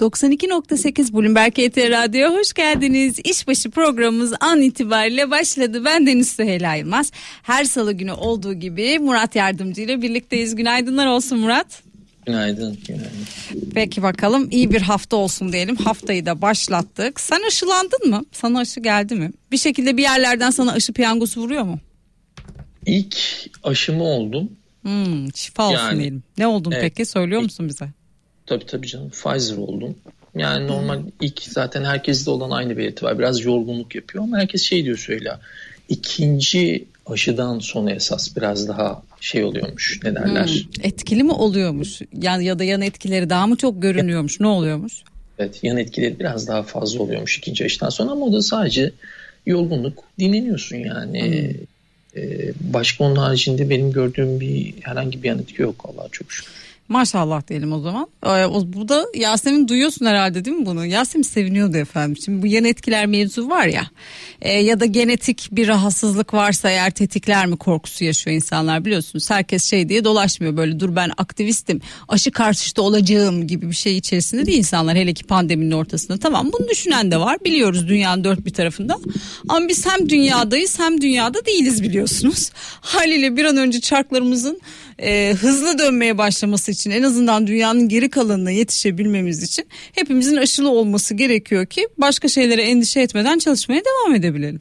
92.8 Bloomberg HT Radyo hoş geldiniz. İşbaşı programımız an itibariyle başladı. Ben Deniz Süheyla Yılmaz. Her salı günü olduğu gibi Murat Yardımcı ile birlikteyiz. Günaydınlar olsun Murat. Günaydın. Peki bakalım, iyi bir hafta olsun diyelim. Haftayı da başlattık. Sen aşılandın mı? Sana aşı geldi mi? Bir şekilde bir yerlerden sana aşı piyangosu vuruyor mu? İlk aşımı oldum. Şifa olsun diyelim. Ne oldun peki? Söylüyor musun bize? Tabii canım. Pfizer oldum. Yani normal ilk zaten herkeste olan aynı bir etki var. Biraz yorgunluk yapıyor ama herkes şey diyor Süheyla. İkinci aşıdan sonra esas biraz daha şey oluyormuş. Ne derler? Etkili mi oluyormuş? Yani ya da yan etkileri daha mı çok görünüyormuş? Ne oluyormuş? Evet, yan etkileri biraz daha fazla oluyormuş ikinci aşıdan sonra ama o da sadece yorgunluk, dinleniyorsun yani. Başka onun haricinde benim gördüğüm herhangi bir yan etki yok, Allah'a çok şükür. Maşallah diyelim o zaman. Bu da Yasemin, duyuyorsun herhalde değil mi bunu? Yasemin seviniyordu efendim. Şimdi bu yan etkiler mevzu var ya. Ya da genetik bir rahatsızlık varsa eğer tetikler mi korkusu yaşıyor insanlar, biliyorsunuz. Herkes şey diye dolaşmıyor böyle, dur ben aktivistim, aşı karşıtı olacağım gibi bir şey içerisinde değil insanlar. Hele ki pandeminin ortasında. Tamam, bunu düşünen de var. Biliyoruz dünyanın dört bir tarafında. Ama biz hem dünyadayız hem dünyada değiliz, biliyorsunuz. Haliyle bir an önce çarklarımızın hızlı dönmeye başlaması için, en azından dünyanın geri kalanına yetişebilmemiz için hepimizin aşılı olması gerekiyor ki başka şeylere endişe etmeden çalışmaya devam edebilelim.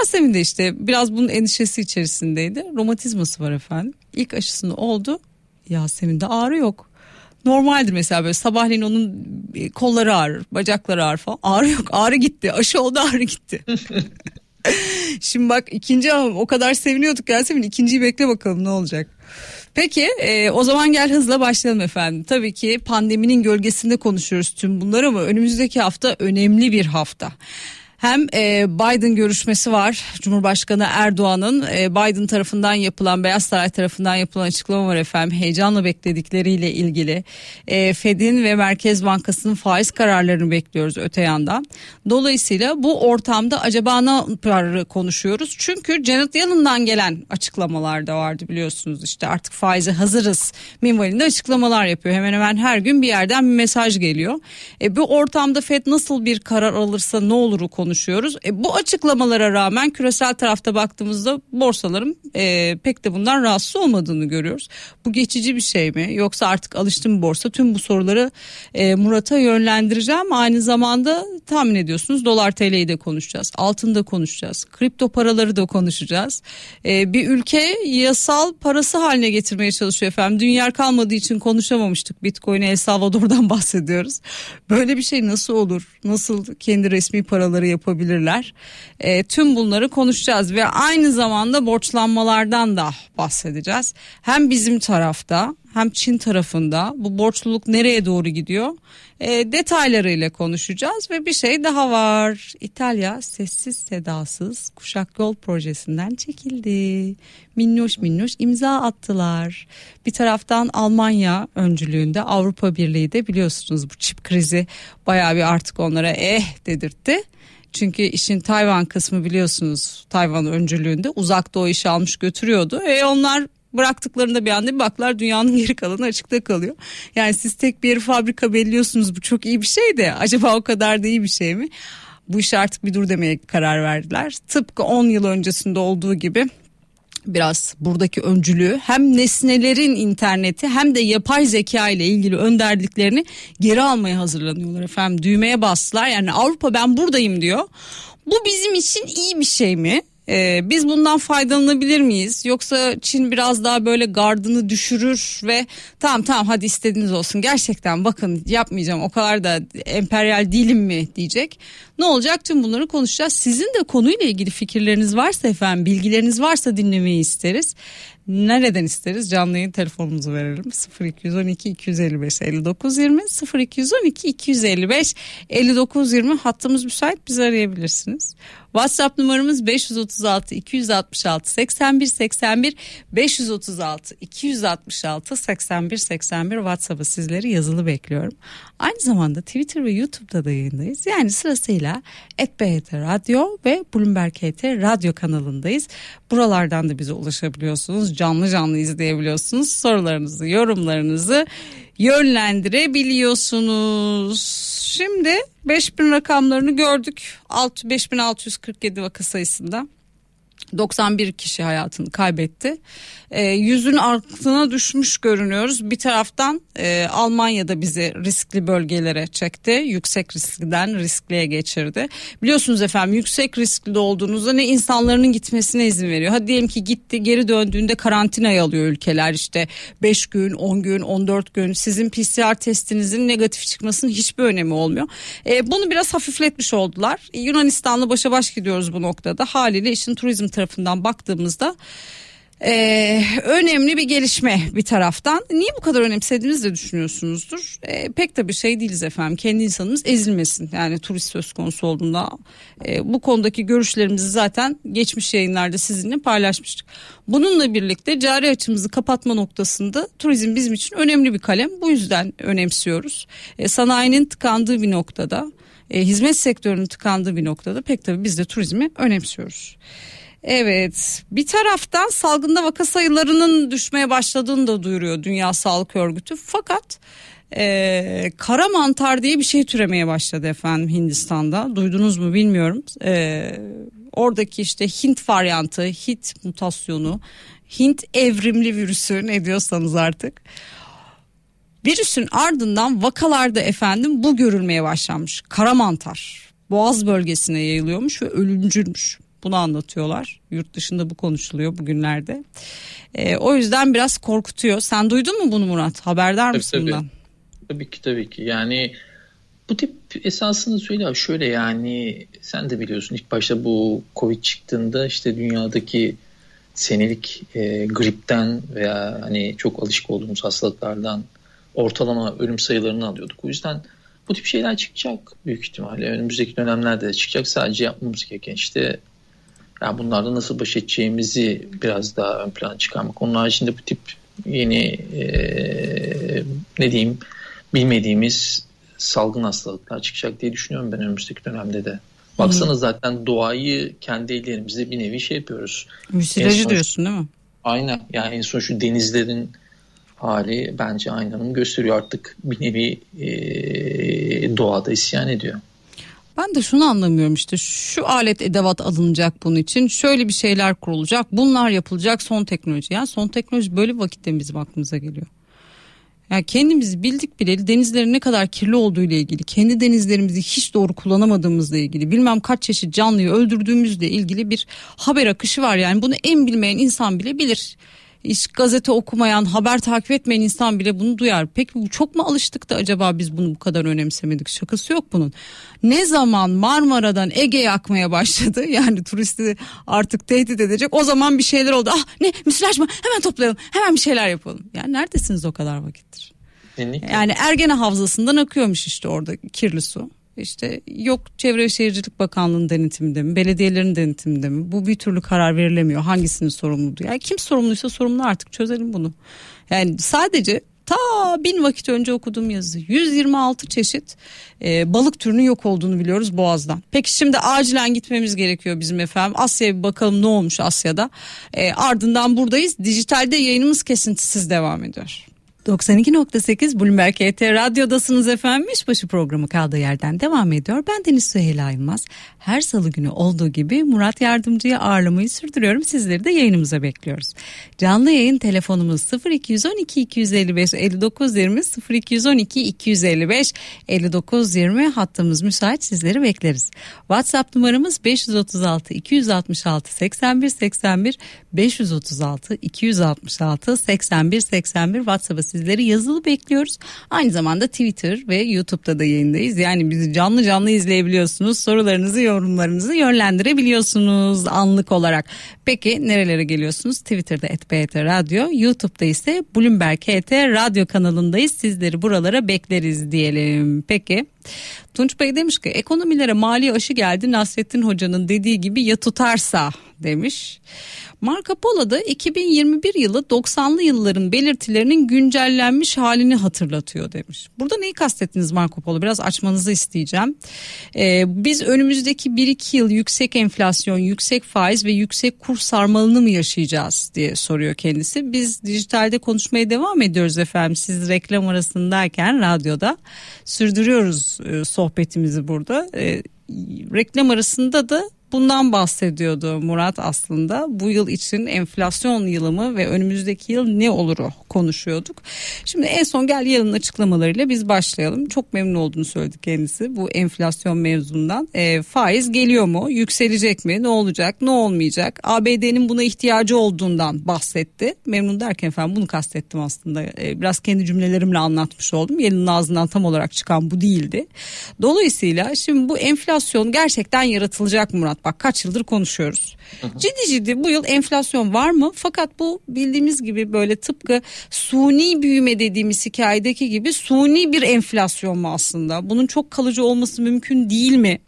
Yasemin de işte biraz bunun endişesi içerisindeydi. Romatizması var efendim. İlk aşısını oldu. Yasemin'de ağrı yok. Normaldir mesela, böyle sabahleyin onun kolları ağrır, bacakları ağrır falan. Ağrı yok, ağrı gitti. Aşı oldu, ağrı gitti. Şimdi bak, ikinci, o kadar seviniyorduk Yasemin. İkinciyi bekle bakalım ne olacak. Peki o zaman gel hızla başlayalım efendim. Tabii ki pandeminin gölgesinde konuşuyoruz tüm bunları ama önümüzdeki hafta önemli bir hafta. Hem Biden görüşmesi var. Cumhurbaşkanı Erdoğan'ın Biden tarafından yapılan, Beyaz Saray tarafından yapılan açıklama var efendim. Heyecanla bekledikleriyle ilgili. Fed'in ve Merkez Bankası'nın faiz kararlarını bekliyoruz öte yandan. Dolayısıyla bu ortamda acaba ne kararı konuşuyoruz? Çünkü Janet Yellen'dan gelen açıklamalar da vardı, biliyorsunuz. İşte artık faize hazırız minvalinde açıklamalar yapıyor. Hemen hemen her gün bir yerden bir mesaj geliyor. Bu ortamda Fed nasıl bir karar alırsa ne olur konuşuyoruz. Bu açıklamalara rağmen küresel tarafta baktığımızda borsaların pek de bundan rahatsız olmadığını görüyoruz. Bu geçici bir şey mi? Yoksa artık alıştı mı borsa? Tüm bu soruları Murat'a yönlendireceğim. Aynı zamanda tahmin ediyorsunuz dolar TL'yi de konuşacağız. Altını da konuşacağız. Kripto paraları da konuşacağız. Bir ülke yasal parası haline getirmeye çalışıyor efendim. Dün yer kalmadığı için konuşamamıştık. Bitcoin'e, El Salvador'dan bahsediyoruz. Böyle bir şey nasıl olur? Nasıl kendi resmi paraları yapabilirler. Tüm bunları konuşacağız ve aynı zamanda borçlanmalardan da bahsedeceğiz. Hem bizim tarafta hem Çin tarafında bu borçluluk nereye doğru gidiyor? Detaylarıyla konuşacağız ve bir şey daha var. İtalya sessiz sedasız Kuşak Yol projesinden çekildi. Minnoş minnoş imza attılar. Bir taraftan Almanya öncülüğünde Avrupa Birliği de, biliyorsunuz, bu çip krizi bayağı bir artık onlara dedirtti. Çünkü işin Tayvan kısmı, biliyorsunuz, Tayvan öncülüğünde Uzak Doğu işi almış götürüyordu. Onlar bıraktıklarında bir anda bir baklar dünyanın geri kalanı açıkta kalıyor. Yani siz tek bir fabrika belirliyorsunuz, bu çok iyi bir şey de acaba o kadar da iyi bir şey mi? Bu işe artık bir dur demeye karar verdiler. Tıpkı 10 yıl öncesinde olduğu gibi biraz buradaki öncülüğü, hem nesnelerin interneti hem de yapay zeka ile ilgili önderliklerini geri almaya hazırlanıyorlar efendim. Düğmeye bastılar, yani Avrupa ben buradayım diyor. Bu bizim için iyi bir şey mi? Biz bundan faydalanabilir miyiz? Yoksa Çin biraz daha böyle gardını düşürür ve tamam hadi istediğiniz olsun, gerçekten bakın yapmayacağım, o kadar da emperyal değilim mi diyecek. Ne olacak? Tüm bunları konuşacağız. Sizin de konuyla ilgili fikirleriniz varsa efendim, bilgileriniz varsa dinlemeyi isteriz. Nereden isteriz? Canlı yayın telefonumuzu verelim. 0212 255 5920 0212 255 5920 hattımız müsait, bizi arayabilirsiniz. WhatsApp numaramız 536 266 81 81 536 266 81 81 WhatsApp'a sizleri yazılı bekliyorum. Aynı zamanda Twitter ve YouTube'da da yayındayız. Yani sırasıyla ETB Radyo ve Bloomberg HT Radyo kanalındayız. Buralardan da bize ulaşabiliyorsunuz. yayınımızı canlı canlı izleyebiliyorsunuz. Sorularınızı, yorumlarınızı yönlendirebiliyorsunuz. Şimdi 5000 rakamlarını gördük. 5647 vaka sayısında 91 kişi hayatını kaybetti. 100'ün altına düşmüş görünüyoruz. Bir taraftan Almanya'da bizi riskli bölgelere çekti. Yüksek riskliden riskliye geçirdi. Biliyorsunuz efendim, yüksek riskli olduğunuzda ne insanların gitmesine izin veriyor. Hadi diyelim ki gitti, geri döndüğünde karantinaya alıyor ülkeler. İşte 5 gün, 10 gün, 14 gün sizin PCR testinizin negatif çıkmasının hiçbir önemi olmuyor. Bunu biraz hafifletmiş oldular. Yunanistan'la başa baş gidiyoruz bu noktada. Haliyle işin turizm tarafından baktığımızda önemli bir gelişme bir taraftan. Niye bu kadar önemsediğinizi de düşünüyorsunuzdur. Pek de bir şey değiliz efendim. Kendi insanımız ezilmesin. Yani turist söz konusu olduğunda bu konudaki görüşlerimizi zaten geçmiş yayınlarda sizinle paylaşmıştık. Bununla birlikte cari açımızı kapatma noktasında turizm bizim için önemli bir kalem. Bu yüzden önemsiyoruz. Sanayinin tıkandığı bir noktada, hizmet sektörünün tıkandığı bir noktada pek tabii biz de turizmi önemsiyoruz. Evet, bir taraftan salgında vaka sayılarının düşmeye başladığını da duyuruyor Dünya Sağlık Örgütü. Fakat kara mantar diye bir şey türemeye başladı efendim Hindistan'da. Duydunuz mu bilmiyorum. Oradaki işte Hint varyantı, Hint mutasyonu, Hint evrimli virüsü, ne diyorsanız artık. Virüsün ardından vakalarda efendim bu görülmeye başlanmış. Kara mantar Boğaz bölgesine yayılıyormuş ve ölümcülmüş. Bunu anlatıyorlar. Yurt dışında bu konuşuluyor bugünlerde. O yüzden biraz korkutuyor. Sen duydun mu bunu Murat? Haberdar mısın bundan? Tabii ki. Yani bu tip esasını söyle. Şöyle, yani sen de biliyorsun, ilk başta bu Covid çıktığında işte dünyadaki senelik gripten veya hani çok alışık olduğumuz hastalıklardan ortalama ölüm sayılarını alıyorduk. O yüzden bu tip şeyler çıkacak büyük ihtimalle. Önümüzdeki dönemlerde de çıkacak. Sadece yapmamız gereken işte yani bunlarla nasıl baş edeceğimizi biraz daha ön plana çıkarmak. Onun haricinde bu tip yeni bilmediğimiz salgın hastalıklar çıkacak diye düşünüyorum ben önümüzdeki dönemde de. Baksana zaten doğayı kendi ellerimizle bir nevi şey yapıyoruz. Müsilajı diyorsun değil mi? Aynen. Yani en son şu denizlerin hali bence aynanı gösteriyor. Artık bir nevi doğada isyan ediyor. Ben de şunu anlamıyorum, işte şu alet edevat alınacak bunun için, şöyle bir şeyler kurulacak, bunlar yapılacak, son teknoloji. Yani son teknoloji böyle bir vakitte bizim aklımıza geliyor. Yani kendimiz bildik bileli denizlerin ne kadar kirli olduğuyla ilgili, kendi denizlerimizi hiç doğru kullanamadığımızla ilgili, bilmem kaç çeşit canlıyı öldürdüğümüzle ilgili bir haber akışı var. Yani bunu en bilmeyen insan bile bilir. Hiç gazete okumayan, haber takip etmeyen insan bile bunu duyar. Peki çok mu alıştık da acaba biz bunu bu kadar önemsemedik? Şakası yok bunun. Ne zaman Marmara'dan Ege'ye akmaya başladı, yani turisti artık tehdit edecek, o zaman bir şeyler oldu. Ah ne, müsilaj mı? Hemen toplayalım, hemen bir şeyler yapalım. Yani neredesiniz o kadar vakittir? Kesinlikle. Yani Ergene havzasından akıyormuş işte orada kirli su. İşte yok Çevre ve Şehircilik Bakanlığı'nın denetiminde mi, belediyelerin denetiminde mi? Bu bir türlü karar verilemiyor. Hangisinin sorumluluğu? Yani kim sorumluysa sorumlu, artık çözelim bunu. Yani sadece ta 1000 vakit önce okuduğum yazı, 126 çeşit balık türünün yok olduğunu biliyoruz Boğaz'dan. Peki şimdi acilen gitmemiz gerekiyor bizim efendim. Asya'ya bir bakalım, ne olmuş Asya'da. Ardından buradayız. Dijitalde yayınımız kesintisiz devam ediyor. 92.8 Bloomberg HT Radyo'dasınız efendim. İşbaşı programı kaldığı yerden devam ediyor. Ben Deniz Süheyla Yılmaz. Her salı günü olduğu gibi Murat Yardımcı'yı ağırlamayı sürdürüyorum. Sizleri de yayınımıza bekliyoruz. Canlı yayın telefonumuz 0212 255 5920 0212 255 5920 hattımız müsait, sizleri bekleriz. WhatsApp numaramız 536 266 81 81 536 266 81 81 WhatsApp'ı sizleri yazılı bekliyoruz. Aynı zamanda Twitter ve YouTube'da da yayındayız. Yani bizi canlı canlı izleyebiliyorsunuz. Sorularınızı, yorumlarınızı yönlendirebiliyorsunuz anlık olarak. Peki nerelere geliyorsunuz? Twitter'da @BHT Radyo, YouTube'da ise Bloomberg HT Radyo kanalındayız. Sizleri buralara bekleriz diyelim. Peki. Tunç Bey demiş ki ekonomilere mali aşı geldi, Nasrettin Hoca'nın dediği gibi ya tutarsa demiş. Marco Polo da 2021 yılı 90'lı yılların belirtilerinin güncellenmiş halini hatırlatıyor demiş. Burada neyi kastettiniz Marco Polo? Biraz açmanızı isteyeceğim. Biz önümüzdeki 1-2 yıl yüksek enflasyon, yüksek faiz ve yüksek kur sarmalını mı yaşayacağız diye soruyor kendisi. Biz dijitalde konuşmaya devam ediyoruz efendim. Siz reklam arasındayken radyoda sürdürüyoruz sohbetimizi burada. Reklam arasında da bundan bahsediyordu Murat aslında. Bu yıl için enflasyon yılı mı ve önümüzdeki yıl ne olur konuşuyorduk. Şimdi en son Yalın'ın açıklamalarıyla biz başlayalım. Çok memnun olduğunu söyledi kendisi bu enflasyon mevzundan. Faiz geliyor mu? Yükselecek mi? Ne olacak? Ne olmayacak? ABD'nin buna ihtiyacı olduğundan bahsetti. Memnun derken efendim bunu kastettim aslında. Biraz kendi cümlelerimle anlatmış oldum. Yalın'ın ağzından tam olarak çıkan bu değildi. Dolayısıyla şimdi bu enflasyon gerçekten yaratılacak Murat. Bak kaç yıldır konuşuyoruz. Aha. Ciddi bu yıl enflasyon var mı? Fakat bu bildiğimiz gibi böyle tıpkı suni büyüme dediğimiz hikayedeki gibi suni bir enflasyon mu aslında? Bunun çok kalıcı olması mümkün değil mi?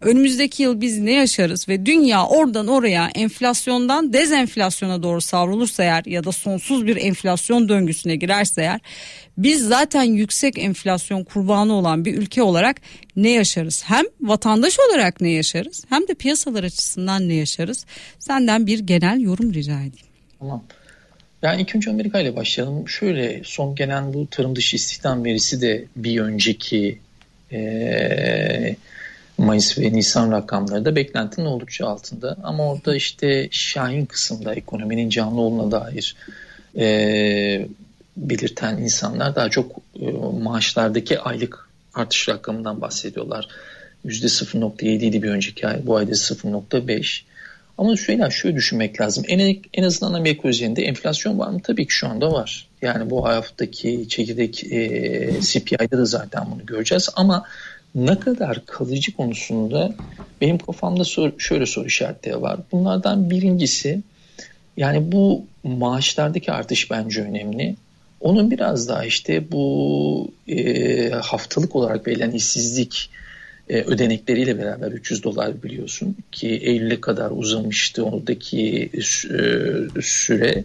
Önümüzdeki yıl biz ne yaşarız ve dünya oradan oraya enflasyondan dezenflasyona doğru savrulursa eğer ya da sonsuz bir enflasyon döngüsüne girerse eğer biz zaten yüksek enflasyon kurbanı olan bir ülke olarak ne yaşarız? Hem vatandaş olarak ne yaşarız hem de piyasalar açısından ne yaşarız? Senden bir genel yorum rica edeyim. Tamam. Yani ilk önce Amerika ile başlayalım. Şöyle son gelen bu tarım dışı istihdam verisi de bir önceki Mayıs ve Nisan rakamları da beklentinin oldukça altında. Ama orada işte şahin kısımda ekonominin canlı olduğuna dair belirten insanlar daha çok maaşlardaki aylık artış rakamından bahsediyorlar. %0.7 idi bir önceki ay, bu ayda 0.5. Ama şöyle düşünmek lazım. En azından Amerika üzerinde enflasyon var mı? Tabii ki şu anda var. Yani bu haftaki çekirdek CPI'de de zaten bunu göreceğiz ama ne kadar kalıcı konusunda benim kafamda şöyle soru işaretleri var. Bunlardan birincisi yani bu maaşlardaki artış bence önemli. Onun biraz daha işte bu haftalık olarak verilen işsizlik ödenekleriyle beraber $300 biliyorsun ki Eylül'e kadar uzamıştı oradaki süre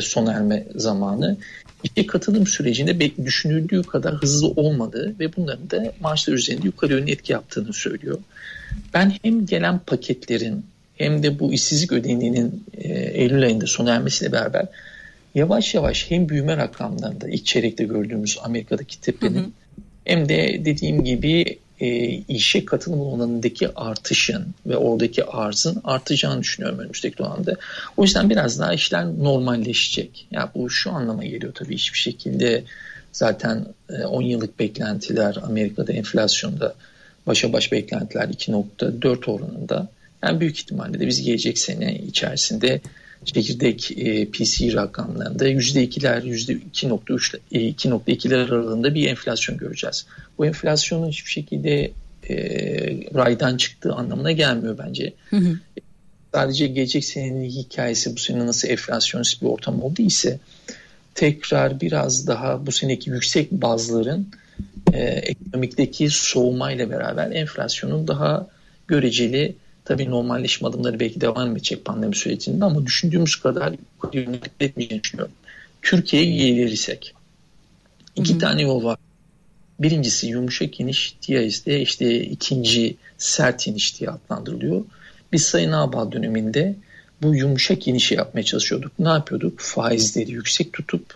sona erme zamanı. İşe katılım sürecinde düşünüldüğü kadar hızlı olmadığı ve bunların da maaşlar üzerinde yukarı yönlü etki yaptığını söylüyor. Ben hem gelen paketlerin hem de bu işsizlik ödeneğinin Eylül ayında sona ermesiyle beraber yavaş yavaş hem büyüme rakamlarında ilk çeyrekte gördüğümüz Amerika'daki tepenin hem de dediğim gibi işe katılım oranındaki artışın ve oradaki arzın artacağını düşünüyorum önümüzdeki dönemde. O yüzden biraz daha işler normalleşecek. Ya bu şu anlama geliyor tabii hiçbir şekilde zaten 10 yıllık beklentiler Amerika'da enflasyonda başa baş beklentiler 2.4 oranında. Yani büyük ihtimalle de biz gelecek sene içerisinde çekirdek PC rakamlarında %2'ler, %2.3, 2.2'ler aralığında bir enflasyon göreceğiz. Bu enflasyonun hiçbir şekilde raydan çıktığı anlamına gelmiyor bence. Sadece gelecek senenin hikayesi bu sene nasıl enflasyonist bir ortam oldu ise tekrar biraz daha bu seneki yüksek bazların ekonomikteki soğumayla beraber enflasyonun daha göreceli tabii normalleşme adımları belki devam edecek pandemi sürecinde ama düşündüğümüz kadar yönelik etmeyeceğini düşünüyorum. Türkiye'ye gelirsek iki tane yol var. Birincisi yumuşak iniş TIS'de işte ikinci sert iniş diye adlandırılıyor. Biz Sayın Ağbal döneminde bu yumuşak inişi yapmaya çalışıyorduk. Ne yapıyorduk? Faizleri yüksek tutup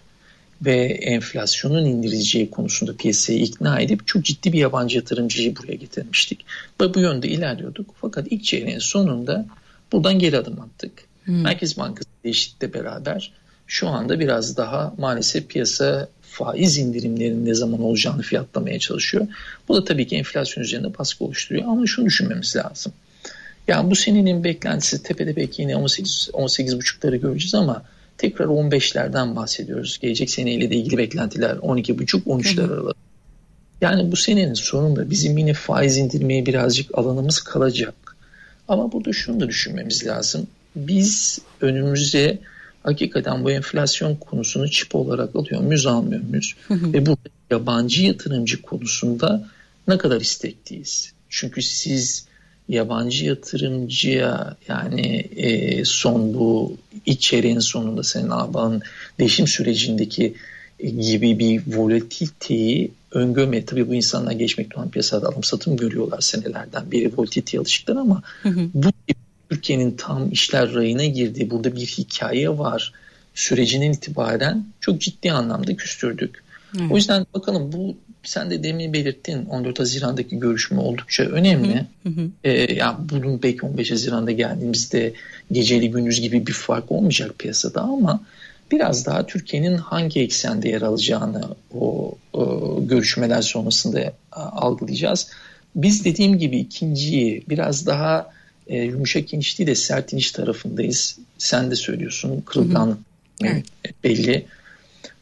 ve enflasyonun indirileceği konusunda piyasayı ikna edip çok ciddi bir yabancı yatırımcıyı buraya getirmiştik. Ve bu yönde ilerliyorduk. Fakat ilk çeyreğin sonunda buradan geri adım attık. Merkez Bankası değişiklikle beraber şu anda biraz daha maalesef piyasa faiz indirimlerinin ne zaman olacağını fiyatlamaya çalışıyor. Bu da tabii ki enflasyon üzerinde baskı oluşturuyor. Ama şunu düşünmemiz lazım. Yani bu senenin beklentisi tepede belki yine 18,5'ları göreceğiz ama tekrar 15'lerden bahsediyoruz. Gelecek seneyle de ilgili beklentiler 12,5-13'ler aralığı. Yani bu senenin sonunda bizim yine faiz indirmeye birazcık alanımız kalacak. Ama burada şunu da düşünmemiz lazım. Biz önümüze hakikaten bu enflasyon konusunu çip olarak alıyor muyuz, almıyor muyuz? Ve burada yabancı yatırımcı konusunda ne kadar istekliyiz? Çünkü siz yabancı yatırımcıya, yani son bu içeriğin sonunda Sayın Ağbal'ın değişim sürecindeki gibi bir volatiliteyi öngörmeye, tabii bu insanlar geçmekte olan piyasada alım satım görüyorlar senelerden beri, volatiliteye alışıklar ama bu Türkiye'nin tam işler rayına girdiği, burada bir hikaye var sürecinden itibaren çok ciddi anlamda küstürdük. Evet. O yüzden bakalım, bu sen de demin belirttin, 14 Haziran'daki görüşme oldukça önemli. Yani bunun belki 15 Haziran'da geldiğimizde geceli gündüz gibi bir fark olmayacak piyasada ama biraz daha Türkiye'nin hangi eksende yer alacağını o görüşmeler sonrasında algılayacağız. Biz dediğim gibi ikinciyi biraz daha yumuşak iniş değil de sert iniş tarafındayız. Sen de söylüyorsun, kırılgan belli.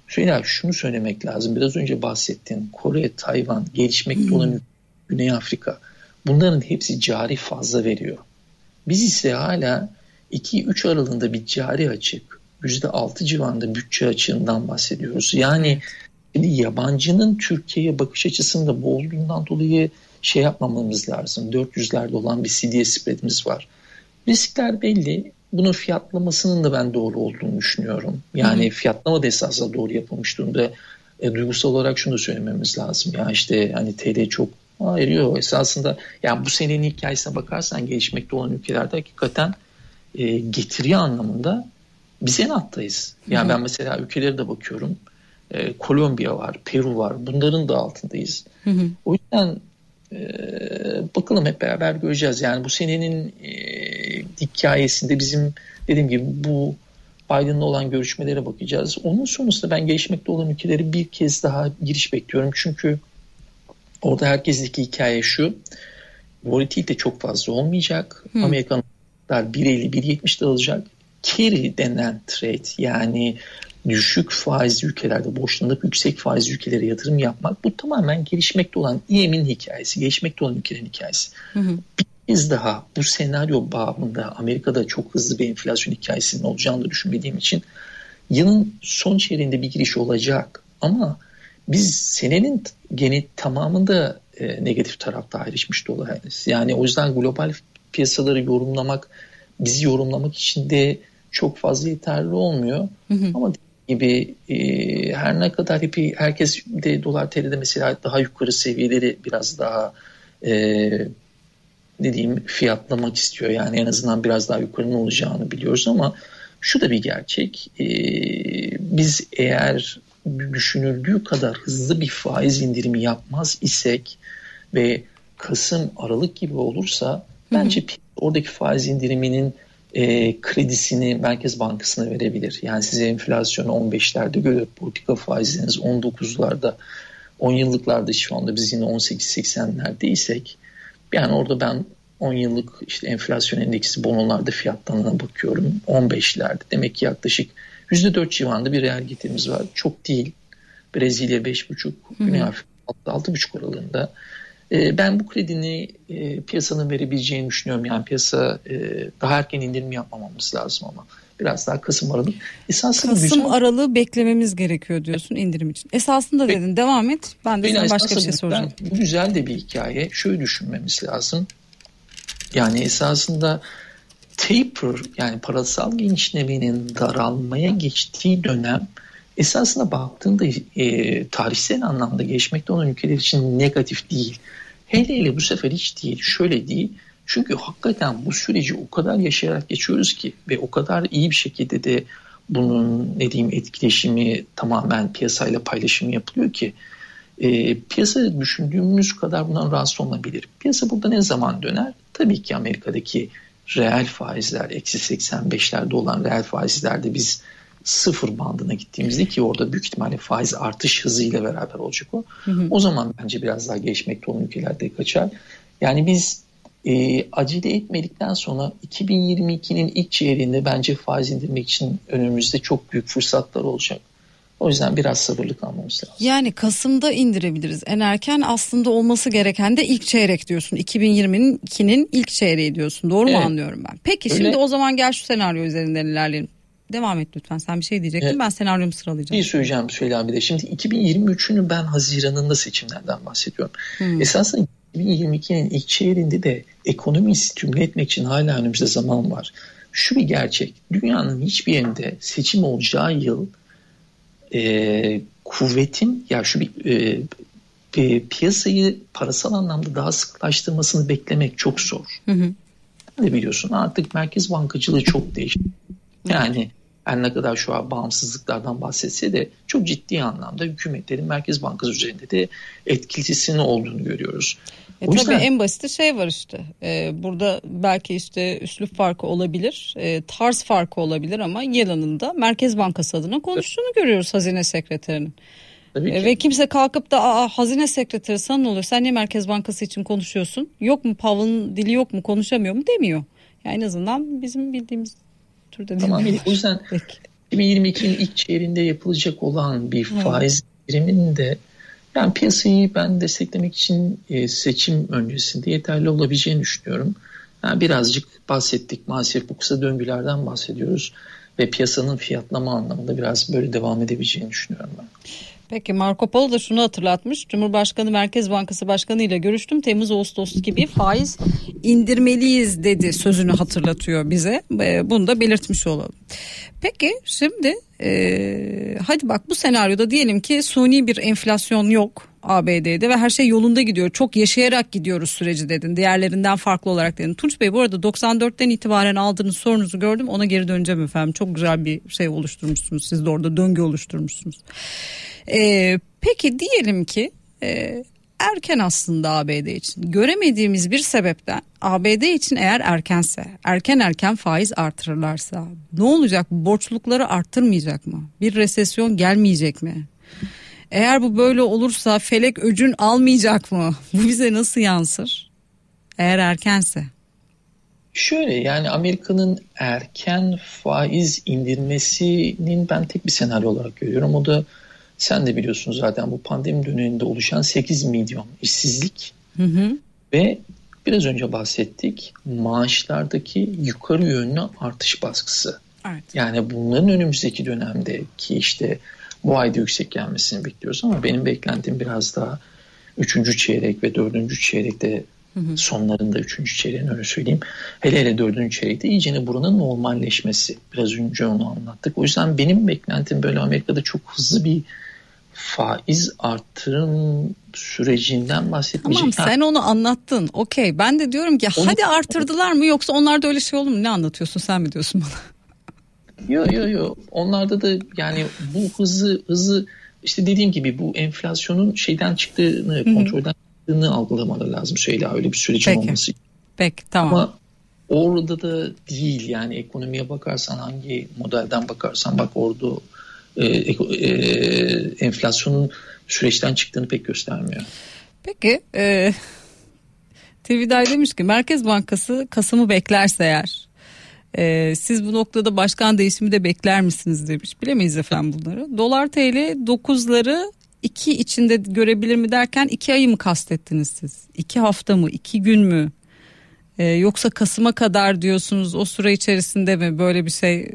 Şöyle şunu söylemek lazım. Biraz önce bahsettiğin Kore, Tayvan, gelişmekte olan Güney Afrika, bunların hepsi cari fazla veriyor. Biz ise hala 2-3 aralığında bir cari açık, %6 civarında bütçe açığından bahsediyoruz. Yani yabancının Türkiye'ye bakış açısında bu olduğundan dolayı şey yapmamamız lazım. 400'lerde olan bir CDS spreadimiz var. Riskler belli. Bunun fiyatlamasının da ben doğru olduğunu düşünüyorum. Yani fiyatlama da esasında doğru yapılmış durumda. Duygusal olarak şunu da söylememiz lazım. Ya işte hani TL çok ayırıyor. Esasında yani bu senenin hikayesine bakarsan gelişmekte olan ülkelerde hakikaten getiri anlamında biz en alttayız. Yani ben mesela ülkelere de bakıyorum. Kolombiya var, Peru var. Bunların da altındayız. O yüzden bakalım, hep beraber göreceğiz. Yani bu senenin hikayesinde bizim dediğim gibi bu Biden'la olan görüşmelere bakacağız. Onun sonrasında ben gelişmekte olan ülkeleri bir kez daha giriş bekliyorum. Çünkü orada herkesteki hikaye şu. Volatilite çok fazla olmayacak. Amerikanlar 1.50 1.70'de alacak. Carry denen trade, yani düşük faizli ülkelerde borçlanıp yüksek faizli ülkelere yatırım yapmak, bu tamamen gelişmekte olan EM'in hikayesi, gelişmekte olan ülkelerin hikayesi. Bir kez daha bu senaryo bağımında Amerika'da çok hızlı bir enflasyon hikayesinin olacağını da düşünmediğim için yılın son çeyreğinde bir giriş olacak ama biz senenin gene tamamında negatif tarafta ayrışmış dolayısıyla. Yani o yüzden global piyasaları yorumlamak, bizi yorumlamak için de çok fazla yeterli olmuyor. Ama gibi her ne kadar herkes de dolar TL'de mesela daha yukarı seviyeleri biraz daha ne diyeyim fiyatlamak istiyor. Yani en azından biraz daha yukarının olacağını biliyoruz ama şu da bir gerçek. Biz eğer düşünüldüğü kadar hızlı bir faiz indirimi yapmaz isek ve Kasım, Aralık gibi olursa bence oradaki faiz indiriminin kredisini Merkez Bankası'na verebilir. Yani size enflasyonu 15'lerde görüp politika faizleriniz 19'larda, 10 yıllıklarda, şu anda biz yine 18-80'lerde isek, yani orada ben 10 yıllık işte enflasyon endeksi bonolarda fiyatlarına bakıyorum. 15'lerde demek ki yaklaşık %4 civarında bir reel getirimiz var. Çok değil. Brezilya 5,5, Güney Afrika 6,5 aralığında. Ben bu kredini piyasanın verebileceğini düşünüyorum. Yani piyasa daha erken indirim yapmamamız lazım ama biraz daha Kasım Aralık. Kasım Aralığı beklememiz gerekiyor diyorsun indirim için. Esasında dedin, devam et. Ben de sana başka bir şey soracağım. Bu güzel de bir hikaye. Şöyle düşünmemiz lazım. Yani esasında taper, yani parasal genişlemenin daralmaya geçtiği dönem, esasına baktığında tarihsel anlamda gelişmekte olan ülkeler için negatif değil. Hele bu sefer hiç değil. Şöyle değil. Çünkü hakikaten bu süreci o kadar yaşayarak geçiyoruz ki ve o kadar iyi bir şekilde de bunun etkileşimi tamamen piyasayla paylaşımı yapılıyor ki piyasa düşündüğümüz kadar bundan rahatsız olabilir. Piyasa burada ne zaman döner? Tabii ki Amerika'daki reel faizler, eksi 85'lerde olan reel faizlerde biz sıfır bandına gittiğimizde, ki orada büyük ihtimalle faiz artış hızıyla beraber olacak o. O zaman bence biraz daha gelişmekte olan ülkelerde kaçar. Yani biz acele etmedikten sonra 2022'nin ilk çeyreğinde bence faiz indirmek için önümüzde çok büyük fırsatlar olacak. O yüzden biraz sabırlık almamız lazım. Yani Kasım'da indirebiliriz en erken, aslında olması gereken de ilk çeyrek diyorsun. 2022'nin ilk çeyreği diyorsun. Doğru mu anlıyorum ben? Peki öyle. Şimdi o zaman gel şu senaryo üzerinden ilerleyelim. Devam et lütfen. Sen bir şey diyecektin. Ben senaryomu sıralayacağım. Bir söyleyeceğim Süheyla abi de. Şimdi 2023'ünü ben Haziran'ında seçimlerden bahsediyorum. Esasında 2022'nin ilk çeyreğinde de ekonomiyi stimüle etmek için hala önümüzde zaman var. Şu bir gerçek, dünyanın hiçbir yerinde seçim olacağı yıl kuvvetin ya şu bir piyasayı parasal anlamda daha sıklaştırmasını beklemek çok zor. Ne biliyorsun, artık merkez bankacılığı çok değişti. Yani her ne kadar şu an bağımsızlıklardan bahsetse de çok ciddi anlamda hükümetlerin merkez bankası üzerinde de etkilisinin olduğunu görüyoruz. Tabii en basiti şey var işte, burada belki işte üslup farkı olabilir, tarz farkı olabilir ama yılında Merkez Bankası adına konuştuğunu görüyoruz hazine sekreterinin. Ve kimse kalkıp da hazine sekreteri sana ne olur, sen niye Merkez Bankası için konuşuyorsun, yok mu Powell'ın dili yok mu, konuşamıyor mu demiyor. Yani en azından bizim bildiğimiz türde tamam, değil. O yüzden 2022'nin ilk çeyreğinde yapılacak olan bir faiz indiriminin de yani piyasayı ben desteklemek için seçim öncesinde yeterli olabileceğini düşünüyorum. Yani birazcık bahsettik, maalesef bu kısa döngülerden bahsediyoruz ve piyasanın fiyatlama anlamında biraz böyle devam edebileceğini düşünüyorum ben. Peki Marco Polo da şunu hatırlatmış. Cumhurbaşkanı Merkez Bankası Başkanı ile görüştüm. Temmuz-Ağustos gibi faiz indirmeliyiz dedi sözünü hatırlatıyor bize. Bunu da belirtmiş olalım. Peki şimdi hadi bak bu senaryoda diyelim ki suni bir enflasyon yok ABD'de ve her şey yolunda gidiyor. Çok yaşayarak gidiyoruz süreci dedin. Diğerlerinden farklı olarak dedin. Tunç Bey bu arada 94'ten itibaren aldığınız sorunuzu gördüm. Ona geri döneceğim efendim. Çok güzel bir şey oluşturmuşsunuz. Siz de orada döngü oluşturmuşsunuz. Peki diyelim ki erken aslında ABD için. Göremediğimiz bir sebepten ABD için eğer erkense, erken faiz artırırlarsa ne olacak? Borçlulukları arttırmayacak mı? Bir resesyon gelmeyecek mi? Eğer bu böyle olursa felek öcün almayacak mı? Bu bize nasıl yansır? Eğer erkense. Şöyle yani Amerika'nın erken faiz indirmesinin ben tek bir senaryo olarak görüyorum. O da sen de biliyorsun zaten bu pandemi döneminde oluşan 8 milyon işsizlik ve biraz önce bahsettik maaşlardaki yukarı yönlü artış baskısı. Evet. Yani bunların önümüzdeki dönemdeki işte bu ayda yüksek gelmesini bekliyoruz ama benim beklentim biraz daha 3. çeyrek ve 4. çeyrekte sonlarında 3. çeyreğin öyle söyleyeyim. Hele 4. çeyrekte iyicene buranın normalleşmesi. Biraz önce onu anlattık. O yüzden benim beklentim böyle Amerika'da çok hızlı bir faiz artırım sürecinden bahsetmeyecek. Tamam sen onu anlattın. Okey ben de diyorum ki hadi artırdılar mı yoksa onlarda öyle şey olur mu? Ne anlatıyorsun sen mi diyorsun bana? Yok. Onlarda da yani bu hızı işte dediğim gibi bu enflasyonun şeyden çıktığını kontrolden çıktığını algılamaları lazım. Öyle bir sürecin olması. Peki tamam. Ama orada da değil yani ekonomiye bakarsan hangi modelden bakarsan bak orada enflasyonun süreçten çıktığını pek göstermiyor. Peki Tevhiday demiş ki Merkez Bankası Kasım'ı beklerse eğer siz bu noktada başkan değişimi de bekler misiniz demiş. Bilemeyiz efendim bunları. Dolar TL 9'ları 2 içinde görebilir mi derken 2 ayı mı kastettiniz siz? 2 hafta mı? 2 gün mü? Yoksa Kasım'a kadar diyorsunuz o süre içerisinde mi böyle bir şey?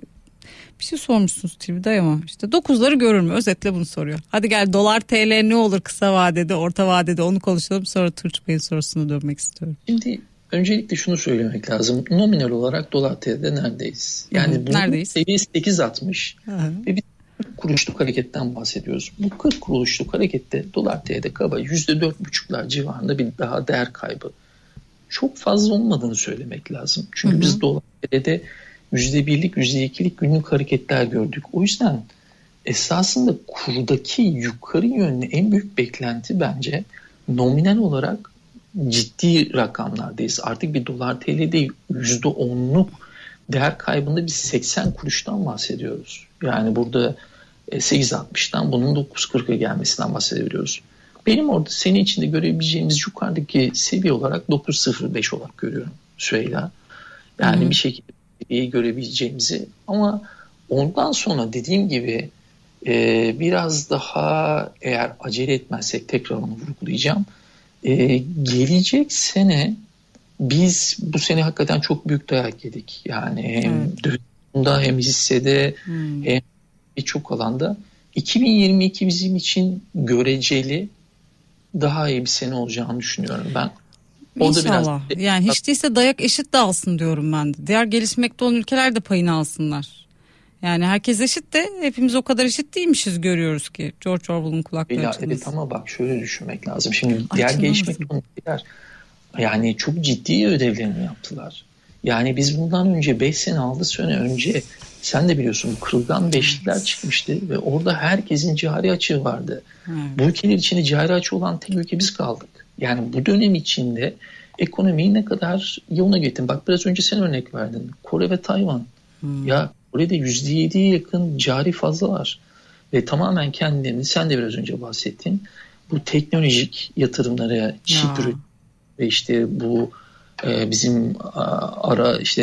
Bir şey sormuşsunuz TV'de ama işte 9'ları görür mü? Özetle bunu soruyor. Hadi gel dolar TL ne olur kısa vadede orta vadede onu konuşalım sonra Tunç Bey'in sorusuna dönmek istiyorum. Şimdi öncelikle şunu söylemek lazım. Nominal olarak dolar TL'de neredeyiz? Yani bunun seviyesi 8.60 ve biz 40 kuruşluk hareketten bahsediyoruz. Bu 40 kuruşluk harekette dolar TL'de kaba %4,5'lar civarında bir daha değer kaybı. Çok fazla olmadığını söylemek lazım. Çünkü biz dolar TL'de %1'lik %2'lik günlük hareketler gördük. O yüzden esasında kurdaki yukarı yönlü en büyük beklenti bence nominal olarak ciddi rakamlardayız. Artık bir dolar TL değil %10'luk değer kaybında biz 80 kuruştan bahsediyoruz. Yani burada 8.60'dan bunun 9.40'a gelmesinden bahsedebiliyoruz. Benim orada sene içinde görebileceğimiz yukarıdaki seviye olarak 9.05 olarak görüyorum Süheyla. Yani bir şekilde iyi görebileceğimizi ama ondan sonra dediğim gibi biraz daha eğer acele etmezsek tekrar onu vurgulayacağım. Gelecek sene biz bu sene hakikaten çok büyük dayak yedik. Yani hem dönemde hem hissede hem birçok alanda. 2022 bizim için göreceli daha iyi bir sene olacağını düşünüyorum ben. O İnşallah. Da biraz... Yani hiç değilse dayak eşit dağılsın diyorum ben de. Diğer gelişmekte olan ülkeler de payını alsınlar. Yani herkes eşit de hepimiz o kadar eşit değilmişiz, görüyoruz ki. George Orwell'ın kulakları açılmış. Evet, ama bak şöyle düşünmek lazım. Şimdi diğer gelişmekte olan ülkeler yani çok ciddi ödevlerini yaptılar. Yani biz bundan önce 5 sene 6 sene önce sen de biliyorsun kırılgan beşlikler çıkmıştı ve orada herkesin cari açığı vardı. Bu ülkeler içinde cari açığı olan tek ülke biz kaldık. Yani bu dönem içinde ekonomiyi ne kadar yoluna getirdin. Bak biraz önce sen örnek verdin. Kore ve Tayvan. Ya Kore'de %7'ye yakın cari fazla var. Ve tamamen kendilerini, sen de biraz önce bahsettin, bu teknolojik yatırımlara, çip üretim ve işte bu bizim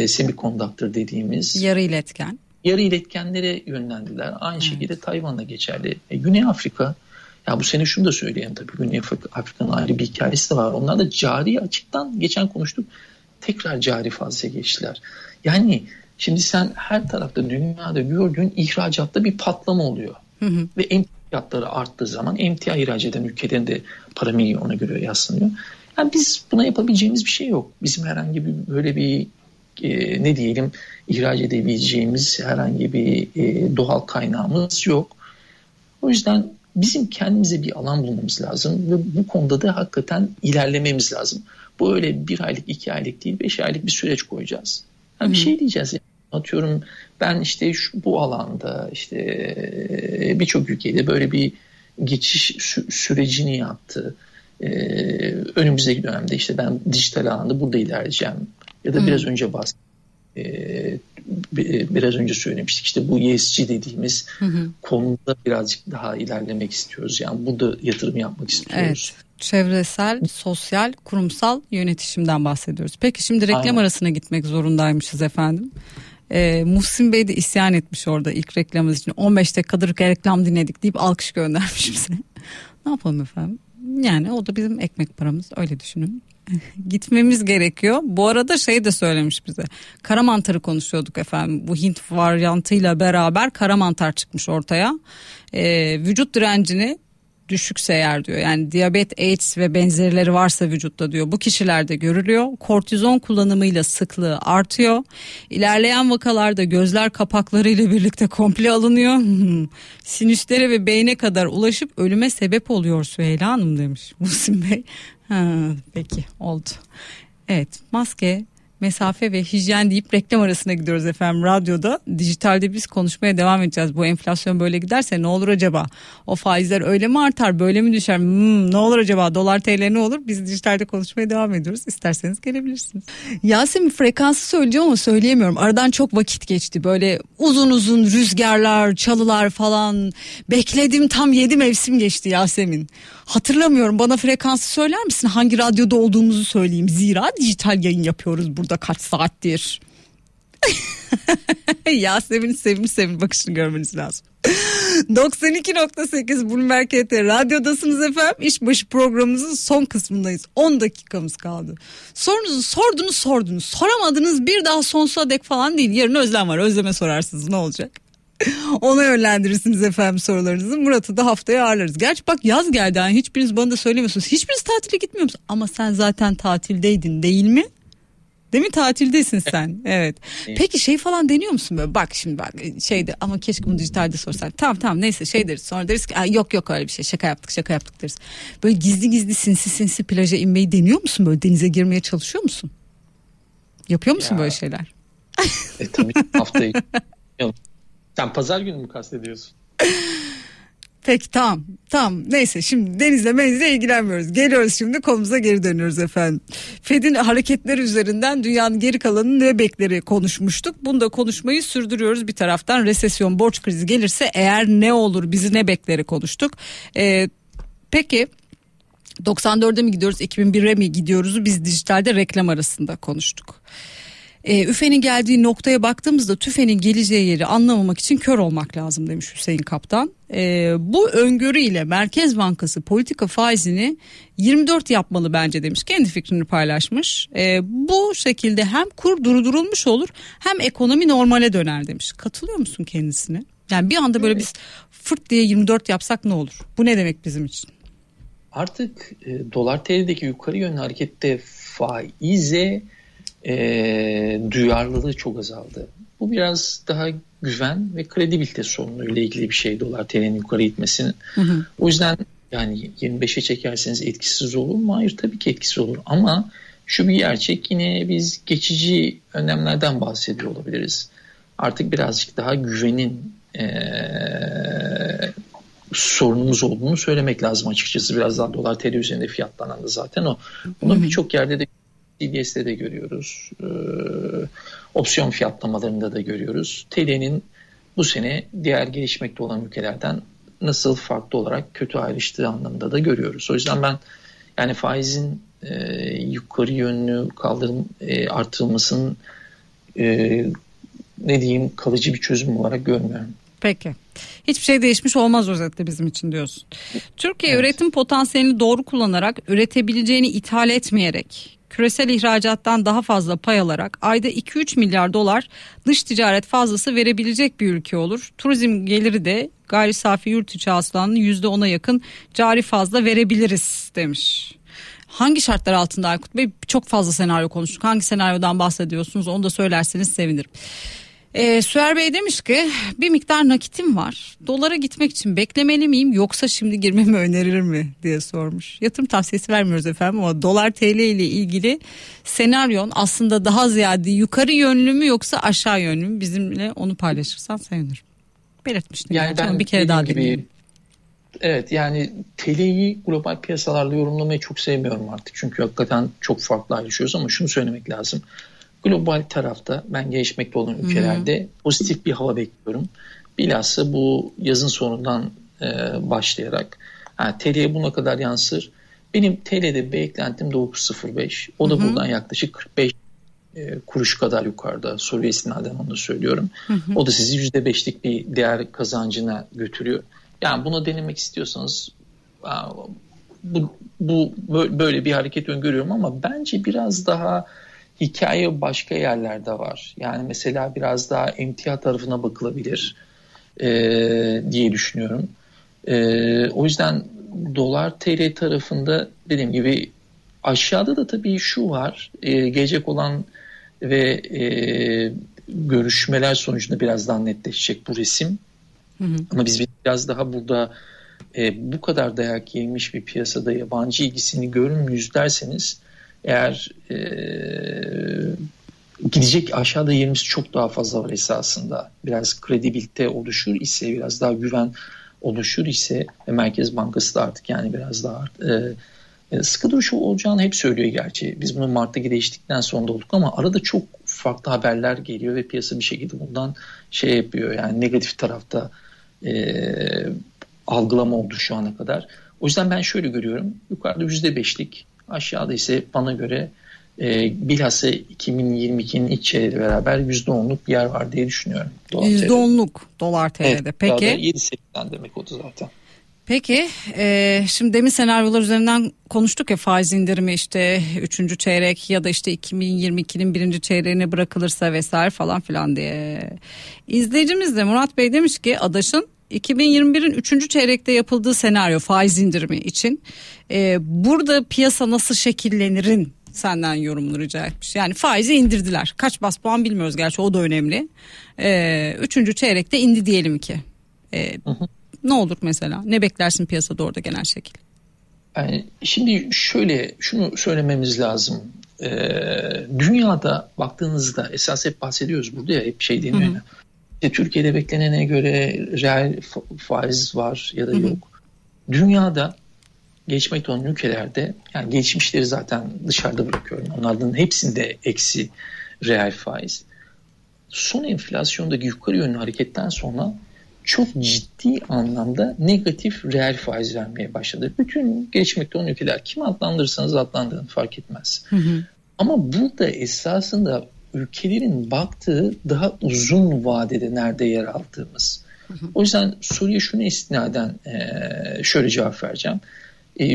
semiconductor dediğimiz yarı iletkenlere yönlendiler. Aynı şekilde Tayvan'da geçerli. Güney Afrika. Ya bu sene şunu da söyleyeyim tabii. Güney Afrika'nın ayrı bir hikayesi de var. Onlar da cari açıktan geçen konuştuk. Tekrar cari fazla geçtiler. Yani şimdi sen her tarafta dünyada gördüğün ihracatta bir patlama oluyor. Ve emtiyatları arttığı zaman emtia ihraç eden ülkelerin de para milli ona göre yaslanıyor. Yani biz buna yapabileceğimiz bir şey yok. Bizim herhangi bir böyle bir ihraç edebileceğimiz herhangi bir doğal kaynağımız yok. O yüzden bizim kendimize bir alan bulmamız lazım ve bu konuda da hakikaten ilerlememiz lazım. Bu öyle 1 aylık, 2 aylık değil, 5 aylık bir süreç koyacağız. Yani bir şey diyeceğiz. Atıyorum ben işte bu alanda işte birçok ülkede böyle bir geçiş sürecini yaptı. Önümüzdeki dönemde işte ben dijital alanda burada ilerleyeceğim. Ya da biraz önce söylemiştik işte bu ESG dediğimiz konuda birazcık daha ilerlemek istiyoruz. Yani burada yatırım yapmak istiyoruz. Evet. Çevresel, sosyal, kurumsal yönetişimden bahsediyoruz. Peki şimdi reklam arasına gitmek zorundaymışız efendim. Muhsin Bey de isyan etmiş orada ilk reklamımız için. 15 dakikadır reklam dinledik deyip alkış göndermiş bize. Ne yapalım efendim? Yani o da bizim ekmek paramız, öyle düşünün. Gitmemiz gerekiyor. Bu arada de söylemiş bize. Karamantarı konuşuyorduk efendim. Bu Hint varyantıyla beraber karamantar çıkmış ortaya. Vücut direncini düşükse eğer diyor. Yani diyabet, AIDS ve benzerleri varsa vücutta diyor. Bu kişilerde görülüyor. Kortizon kullanımıyla sıklığı artıyor. İlerleyen vakalarda gözler kapaklarıyla birlikte komple alınıyor. Sinüslere ve beyne kadar ulaşıp ölüme sebep oluyor Süheyla Hanım demiş Muhsin Bey. Peki oldu. Evet, maske, mesafe ve hijyen deyip reklam arasına gidiyoruz efendim radyoda. Dijitalde biz konuşmaya devam edeceğiz. Bu enflasyon böyle giderse ne olur acaba? O faizler öyle mi artar, böyle mi düşer? Ne olur acaba? Dolar TL ne olur? Biz dijitalde konuşmaya devam ediyoruz. İsterseniz gelebilirsiniz. Yasemin frekansı söylüyor ama söyleyemiyorum. Aradan çok vakit geçti. Böyle uzun uzun rüzgarlar, çalılar falan. Bekledim, tam 7 mevsim geçti Yasemin. Hatırlamıyorum, bana frekansı söyler misin? Hangi radyoda olduğumuzu söyleyeyim. Zira dijital yayın yapıyoruz burada kaç saattir. Yasemin'in sevimli bakışını görmeniz lazım. 92.8 Bloomberg HT Radyo'dasınız efendim. İşbaşı programımızın son kısmındayız. 10 dakikamız kaldı. Sorunuzu sordunuz. Soramadınız, bir daha sonsuza dek falan değil. Yarın Özlem var. Özlem'e sorarsınız, ne olacak? Ona yönlendirirsiniz efendim sorularınızı. Murat'ı da haftaya ağırlarız. Gerçi bak yaz geldi. Yani hiçbiriniz bana da söylemiyorsunuz. Hiçbiriniz tatile gitmiyor musunuz? Ama sen zaten tatildeydin değil mi? Değil mi? Tatildesin sen. Evet. Peki falan deniyor musun böyle? Bak şimdi bak ama keşke bunu dijitalde sorsan. Tamam neyse deriz. Sonra deriz ki yok öyle bir şey. Şaka yaptık deriz. Böyle gizli sinsi plaja inmeyi deniyor musun? Böyle denize girmeye çalışıyor musun? Yapıyor musun böyle şeyler? Tabii haftayı. Sen pazar günü mü kastediyorsun? Peki tamam neyse şimdi denizle ilgilenmiyoruz. Geliyoruz şimdi, konumuza geri dönüyoruz efendim. Fed'in hareketleri üzerinden dünyanın geri kalanının ne bekleri konuşmuştuk. Bunu da konuşmayı sürdürüyoruz bir taraftan. Resesyon, borç krizi gelirse eğer ne olur, bizi ne bekleri konuştuk. Peki 94'e mi gidiyoruz, 2001'e mi gidiyoruz, biz dijitalde reklam arasında konuştuk. Üfenin geldiği noktaya baktığımızda tüfenin geleceği yeri anlamamak için kör olmak lazım demiş Hüseyin Kaptan. Bu öngörüyle Merkez Bankası politika faizini 24 yapmalı bence demiş. Kendi fikrini paylaşmış. Bu şekilde hem kur durdurulmuş olur hem ekonomi normale döner demiş. Katılıyor musun kendisine? Yani bir anda böyle biz fırt diye 24 yapsak ne olur? Bu ne demek bizim için? artık dolar TL'deki yukarı yönlü harekette faize duyarlılığı çok azaldı. Bu biraz daha güven ve kredibilite sorunu ile ilgili bir şey, dolar TL'nin yukarı gitmesinin. Hı hı. O yüzden yani 25'e çekerseniz etkisiz olur mu? Hayır, tabii ki etkisiz olur ama şu bir gerçek, yine biz geçici önlemlerden bahsediyor olabiliriz. Artık birazcık daha güvenin sorunumuz olduğunu söylemek lazım açıkçası. Biraz daha dolar TL üzerinde fiyatlanan da zaten o. Bunu birçok yerde de, CDS'de de görüyoruz. Opsiyon fiyatlamalarında da görüyoruz. TL'nin bu sene diğer gelişmekte olan ülkelerden nasıl farklı olarak kötü ayrıştığı anlamında da görüyoruz. O yüzden ben yani faizin yukarı yönlü artırılmasının kalıcı bir çözüm olarak görmüyorum. Peki. Hiçbir şey değişmiş olmaz özetle bizim için diyorsun. Türkiye üretim potansiyelini doğru kullanarak, üretebileceğini ithal etmeyerek, küresel ihracattan daha fazla pay alarak ayda 2-3 milyar dolar dış ticaret fazlası verebilecek bir ülke olur. Turizm geliri de gayri safi yurt içi hasılanın %10'a yakın cari fazla verebiliriz demiş. Hangi şartlar altında Aykut Bey? Çok fazla senaryo konuştuk. Hangi senaryodan bahsediyorsunuz? Onu da söylerseniz sevinirim. Süher Bey demiş ki bir miktar nakitim var. Dolara gitmek için beklemeli miyim yoksa şimdi girmemi önerir mi diye sormuş. Yatırım tavsiyesi vermiyoruz efendim ama dolar TL ile ilgili senaryon aslında daha ziyade yukarı yönlü mü yoksa aşağı yönlü mü? Bizimle onu paylaşırsan sevinirim. Belirtmiştim. Yani ben bir kere daha dinleyeyim. Evet, yani TL'yi global piyasalarla yorumlamayı çok sevmiyorum artık. Çünkü hakikaten çok farklı ayrışıyoruz ama şunu söylemek lazım. Global tarafta ben gelişmekte olan ülkelerde pozitif bir hava bekliyorum. Bilhassa bu yazın sonundan başlayarak. TL'ye buna kadar yansır. Benim TL'de beklentim 9.05. O da buradan yaklaşık 45 kuruş kadar yukarıda. Soruya istinaden onu da söylüyorum. O da sizi %5'lik bir değer kazancına götürüyor. Yani bunu denemek istiyorsanız bu böyle bir hareket öngörüyorum ama bence biraz daha hikaye başka yerlerde var. Yani mesela biraz daha emtia tarafına bakılabilir diye düşünüyorum. O yüzden dolar TL tarafında dediğim gibi aşağıda da tabii şu var. Gelecek olan ve görüşmeler sonucunda birazdan netleşecek bu resim. Ama biz biraz daha burada bu kadar dayak yemiş bir piyasada yabancı ilgisini görür müyüz derseniz, eğer gidecek aşağıda yerimiz çok daha fazla var esasında. Biraz kredibilite oluşur ise, biraz daha güven oluşur ise ve Merkez Bankası da artık yani biraz daha sıkı duruşu olacağını hep söylüyor gerçi. Biz bunu Mart'taki değiştikten sonra da olduk ama arada çok farklı haberler geliyor ve piyasa bir şekilde bundan şey yapıyor. Yani negatif tarafta algılama oldu şu ana kadar. O yüzden ben şöyle görüyorum. Yukarıda %5'lik, aşağıda ise bana göre bilhassa 2022'nin iç çeyreğiyle beraber %10'luk bir yer var diye düşünüyorum. %10'luk dolar TL'de. Evet, peki. 7-8'den demek oldu zaten. Peki şimdi demin senaryolar üzerinden konuştuk ya, faiz indirimi işte 3. çeyrek ya da işte 2022'nin 1. çeyreğine bırakılırsa vesaire falan filan diye. İzleyicimiz de Murat Bey demiş ki Adaş'ın 2021'in 3. çeyrekte yapıldığı senaryo faiz indirimi için burada piyasa nasıl şekillenirin senden yorumunu rica etmiş. Yani faizi indirdiler. Kaç bas puan bilmiyoruz gerçi, o da önemli. 3. çeyrekte indi diyelim ki. Ne olur mesela? Ne beklersin piyasada orada genel şekil? Yani şimdi şöyle şunu söylememiz lazım. Dünyada baktığınızda esas hep bahsediyoruz burada ya, hep şey deniyor. İşte Türkiye'de beklenene göre reel faiz var ya da yok. Dünyada gelişmekte olan ülkelerde, yani gelişmişleri zaten dışarıda bırakıyorum. Onların hepsinde eksi reel faiz. Son enflasyondaki yukarı yönlü hareketten sonra çok ciddi anlamda negatif reel faiz vermeye başladı. Bütün gelişmekte olan ülkeler, kim adlandırırsanız adlandırın fark etmez. Ama burada esasında ülkelerin baktığı daha uzun vadede nerede yer aldığımız. O yüzden soruya şuna istinaden şöyle cevap vereceğim.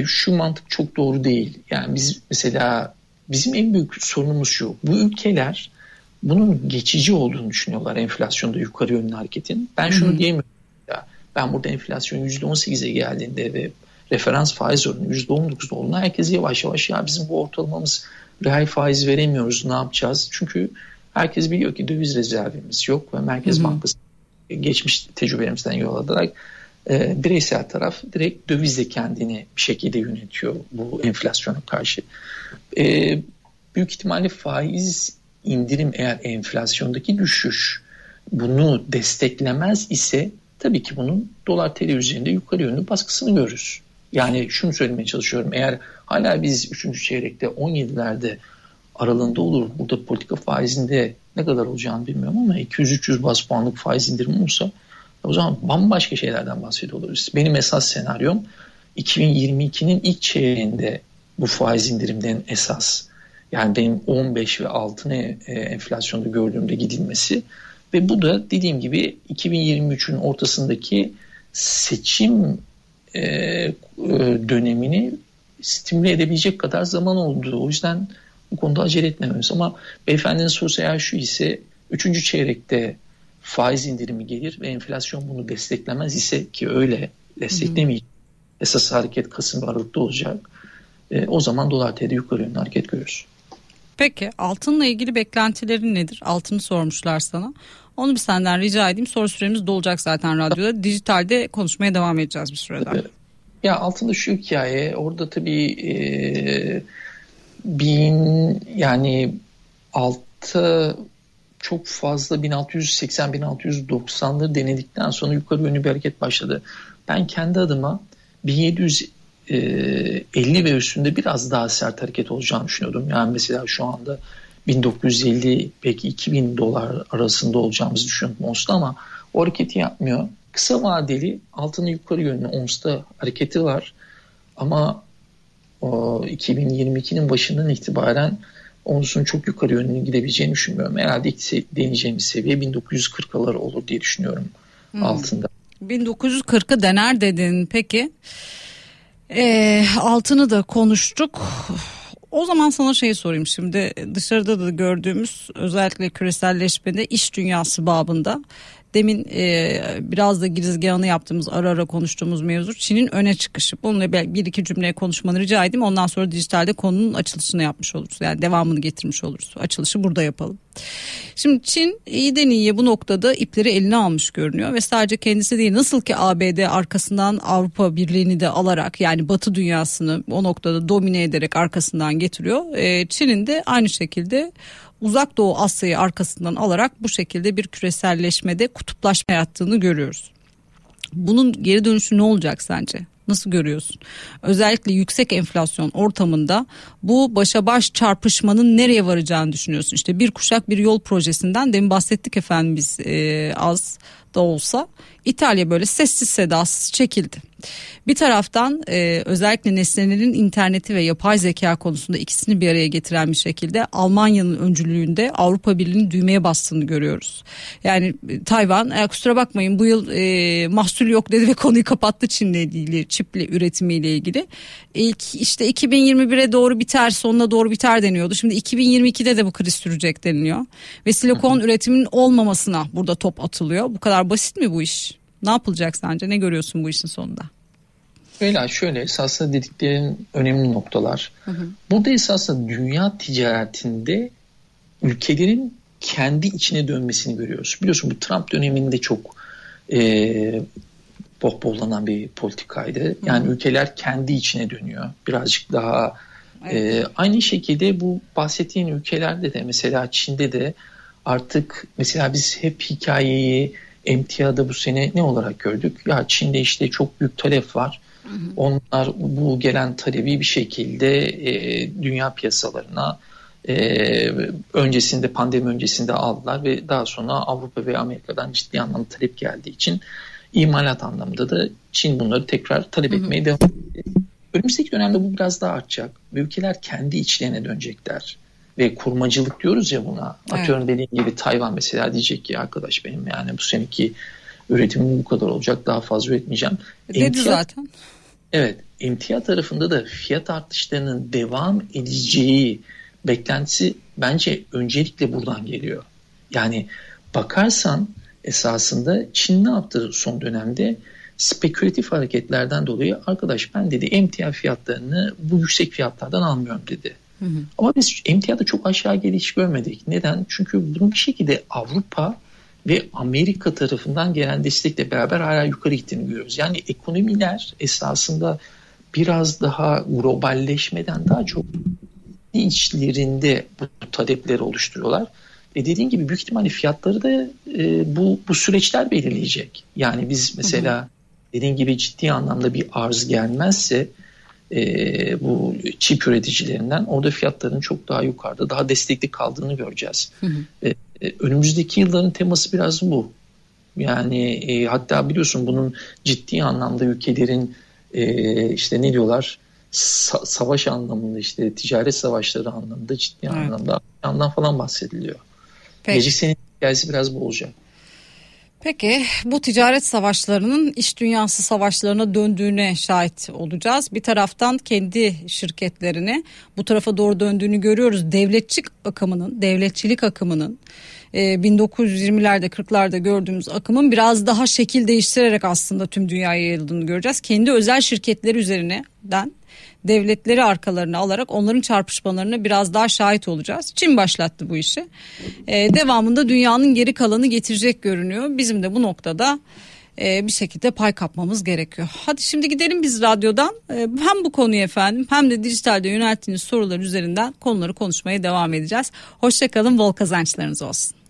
Şu mantık çok doğru değil. Yani biz mesela, bizim en büyük sorunumuz şu. Bu ülkeler bunun geçici olduğunu düşünüyorlar, enflasyonda yukarı yönlü hareketin. Ben şunu diyemiyorum. Ben burada enflasyon %18'e geldiğinde ve referans faiz oranı %19'da olduğunda herkes yavaş yavaş ya bizim bu ortalamamız reel faiz veremiyoruz, ne yapacağız? Çünkü herkes biliyor ki döviz rezervimiz yok ve Merkez Bankası geçmiş tecrübelerimizden yol alarak bireysel taraf direkt dövizle kendini bir şekilde yönetiyor bu enflasyona karşı. Büyük ihtimalle faiz indirim eğer enflasyondaki düşüş bunu desteklemez ise tabii ki bunun dolar TL üzerinde yukarı yönlü baskısını görürüz. Yani şunu söylemeye çalışıyorum, eğer hala biz 3. çeyrekte 17'lerde aralığında olur, burada politika faizinde ne kadar olacağını bilmiyorum ama 200-300 baz puanlık faiz indirimi olursa o zaman bambaşka şeylerden bahsediyoruz. Benim esas senaryom 2022'nin ilk çeyreğinde bu faiz indirimden esas, yani benim 15 ve altına enflasyonda gördüğümde gidilmesi ve bu da dediğim gibi 2023'ün ortasındaki seçim dönemini stimüle edebilecek kadar zaman oldu. O yüzden bu konuda acele etmemiz, ama beyefendinin sorusu eğer şu ise 3. çeyrekte faiz indirimi gelir ve enflasyon bunu desteklemez ise, ki öyle desteklemeyecek, esas hareket Kasım ve Aralık'ta olacak, o zaman dolar TL yukarı yönlü hareket görürüz. Peki altınla ilgili beklentilerin nedir? Altını sormuşlar sana. Onu bir senden rica edeyim. Soru süremiz dolacak zaten radyoda. Dijitalde konuşmaya devam edeceğiz bir süre daha. Ya altında şu hikaye, orada tabii yani altta çok fazla 1680-1690'ları denedikten sonra yukarı yönlü bir hareket başladı. Ben kendi adıma 1750 ve üstünde biraz daha sert hareket olacağını düşünüyordum. Yani mesela şu anda 1950 belki 2000 dolar arasında olacağımızı düşünüyordum ONS'ta, ama o hareketi yapmıyor. Kısa vadeli altının yukarı yönlü ONS'ta hareketi var ama 2022'nin başından itibaren ONS'un çok yukarı yönlü gidebileceğini düşünmüyorum. Herhalde ilk deneyeceğimiz seviye 1940'lar olur diye düşünüyorum altında. 1940'ı dener dedin peki. Altını da konuştuk. O zaman sana şeyi sorayım şimdi, dışarıda da gördüğümüz özellikle küreselleşmede iş dünyası babında demin biraz da girizgahını yaptığımız, ara ara konuştuğumuz mevzu Çin'in öne çıkışı. Bununla bir iki cümle konuşmanı rica edeyim, ondan sonra dijitalde konunun açılışını yapmış oluruz, yani devamını getirmiş oluruz, açılışı burada yapalım. Şimdi Çin iyiden iyiye bu noktada ipleri eline almış görünüyor ve sadece kendisi değil, nasıl ki ABD arkasından Avrupa Birliği'ni de alarak, yani Batı dünyasını o noktada domine ederek arkasından getiriyor, Çin'in de aynı şekilde Uzak Doğu Asya'yı arkasından alarak bu şekilde bir küreselleşmede kutuplaşma yarattığını görüyoruz. Bunun geri dönüşü ne olacak sence? Nasıl görüyorsun? Özellikle yüksek enflasyon ortamında bu başa baş çarpışmanın nereye varacağını düşünüyorsun? İşte bir kuşak bir yol projesinden demin bahsettik efendim biz az da olsa. İtalya böyle sessiz sedasız çekildi. Bir taraftan özellikle nesnelerin interneti ve yapay zeka konusunda ikisini bir araya getiren bir şekilde Almanya'nın öncülüğünde Avrupa Birliği'nin düğmeye bastığını görüyoruz. Yani Tayvan kusura bakmayın bu yıl mahsul yok dedi ve konuyu kapattı Çin'le ilgili, çiple üretimiyle ilgili. İlk işte 2021'e doğru biter, sonuna doğru biter deniyordu. Şimdi 2022'de de bu kriz sürecek deniliyor. Ve silikon üretiminin olmamasına burada top atılıyor. Bu kadar basit mi bu iş? Ne yapılacak sence? Ne görüyorsun bu işin sonunda? Şöyle esasında dediklerin önemli noktalar. Burada esasında dünya ticaretinde ülkelerin kendi içine dönmesini görüyoruz. Biliyorsun bu Trump döneminde çok pohpohlanan bir politikaydı. Yani ülkeler kendi içine dönüyor. Birazcık daha aynı şekilde bu bahsettiğin ülkelerde de, mesela Çin'de de artık mesela biz hep hikayeyi emtiada bu sene ne olarak gördük? Ya Çin'de işte çok büyük talep var. Onlar bu gelen talebi bir şekilde dünya piyasalarına öncesinde, pandemi öncesinde aldılar ve daha sonra Avrupa ve Amerika'dan ciddi anlamda talep geldiği için imalat anlamında da Çin bunları tekrar talep etmeye devam ediyor. Önümüzdeki dönemde bu biraz daha artacak ve ülkeler kendi içlerine dönecekler. Ve kurmacılık diyoruz ya buna. Atıyorum dediğim gibi Tayvan mesela diyecek ki arkadaş benim yani bu seneki üretimim bu kadar olacak, daha fazla üretmeyeceğim. Dedi zaten. Evet, emtia tarafında da fiyat artışlarının devam edeceği beklentisi bence öncelikle buradan geliyor. Yani bakarsan esasında Çin ne yaptı son dönemde? spekülatif hareketlerden dolayı arkadaş ben dedi emtia fiyatlarını bu yüksek fiyatlardan almıyorum dedi. Hı hı. Ama biz emtiada çok aşağı geliş görmedik. Neden? Çünkü bunun bir şekilde Avrupa ve Amerika tarafından gelen destekle beraber hala yukarı gittiğini görüyoruz. Yani ekonomiler esasında biraz daha globalleşmeden daha çok içlerinde bu talepleri oluşturuyorlar. Ve dediğin gibi büyük ihtimalle fiyatları da bu süreçler belirleyecek. Yani biz mesela hı hı. dediğin gibi ciddi anlamda bir arz gelmezse bu çip üreticilerinden orada fiyatların çok daha yukarıda daha destekli kaldığını göreceğiz. Hı hı. Önümüzdeki yılların teması biraz bu. Yani hatta biliyorsun bunun ciddi anlamda ülkelerin işte ne diyorlar savaş anlamında işte ticaret savaşları anlamında ciddi evet. anlamda yandan falan bahsediliyor. Gelecek senenin hikayesi biraz bu olacak. Peki bu ticaret savaşlarının iş dünyası savaşlarına döndüğüne şahit olacağız. Bir taraftan kendi şirketlerini bu tarafa doğru döndüğünü görüyoruz. Devletçilik akımının 1920'lerde 40'larda gördüğümüz akımın biraz daha şekil değiştirerek aslında tüm dünyaya yayıldığını göreceğiz. Kendi özel şirketleri üzerinden devletleri arkalarına alarak onların çarpışmalarına biraz daha şahit olacağız. Çin başlattı bu işi. Devamında dünyanın geri kalanı getirecek görünüyor. Bizim de bu noktada bir şekilde pay kapmamız gerekiyor. Hadi şimdi gidelim biz radyodan. Hem bu konuyu efendim hem de dijitalde yönelttiğiniz sorular üzerinden konuları konuşmaya devam edeceğiz. Hoşçakalın, bol kazançlarınız olsun.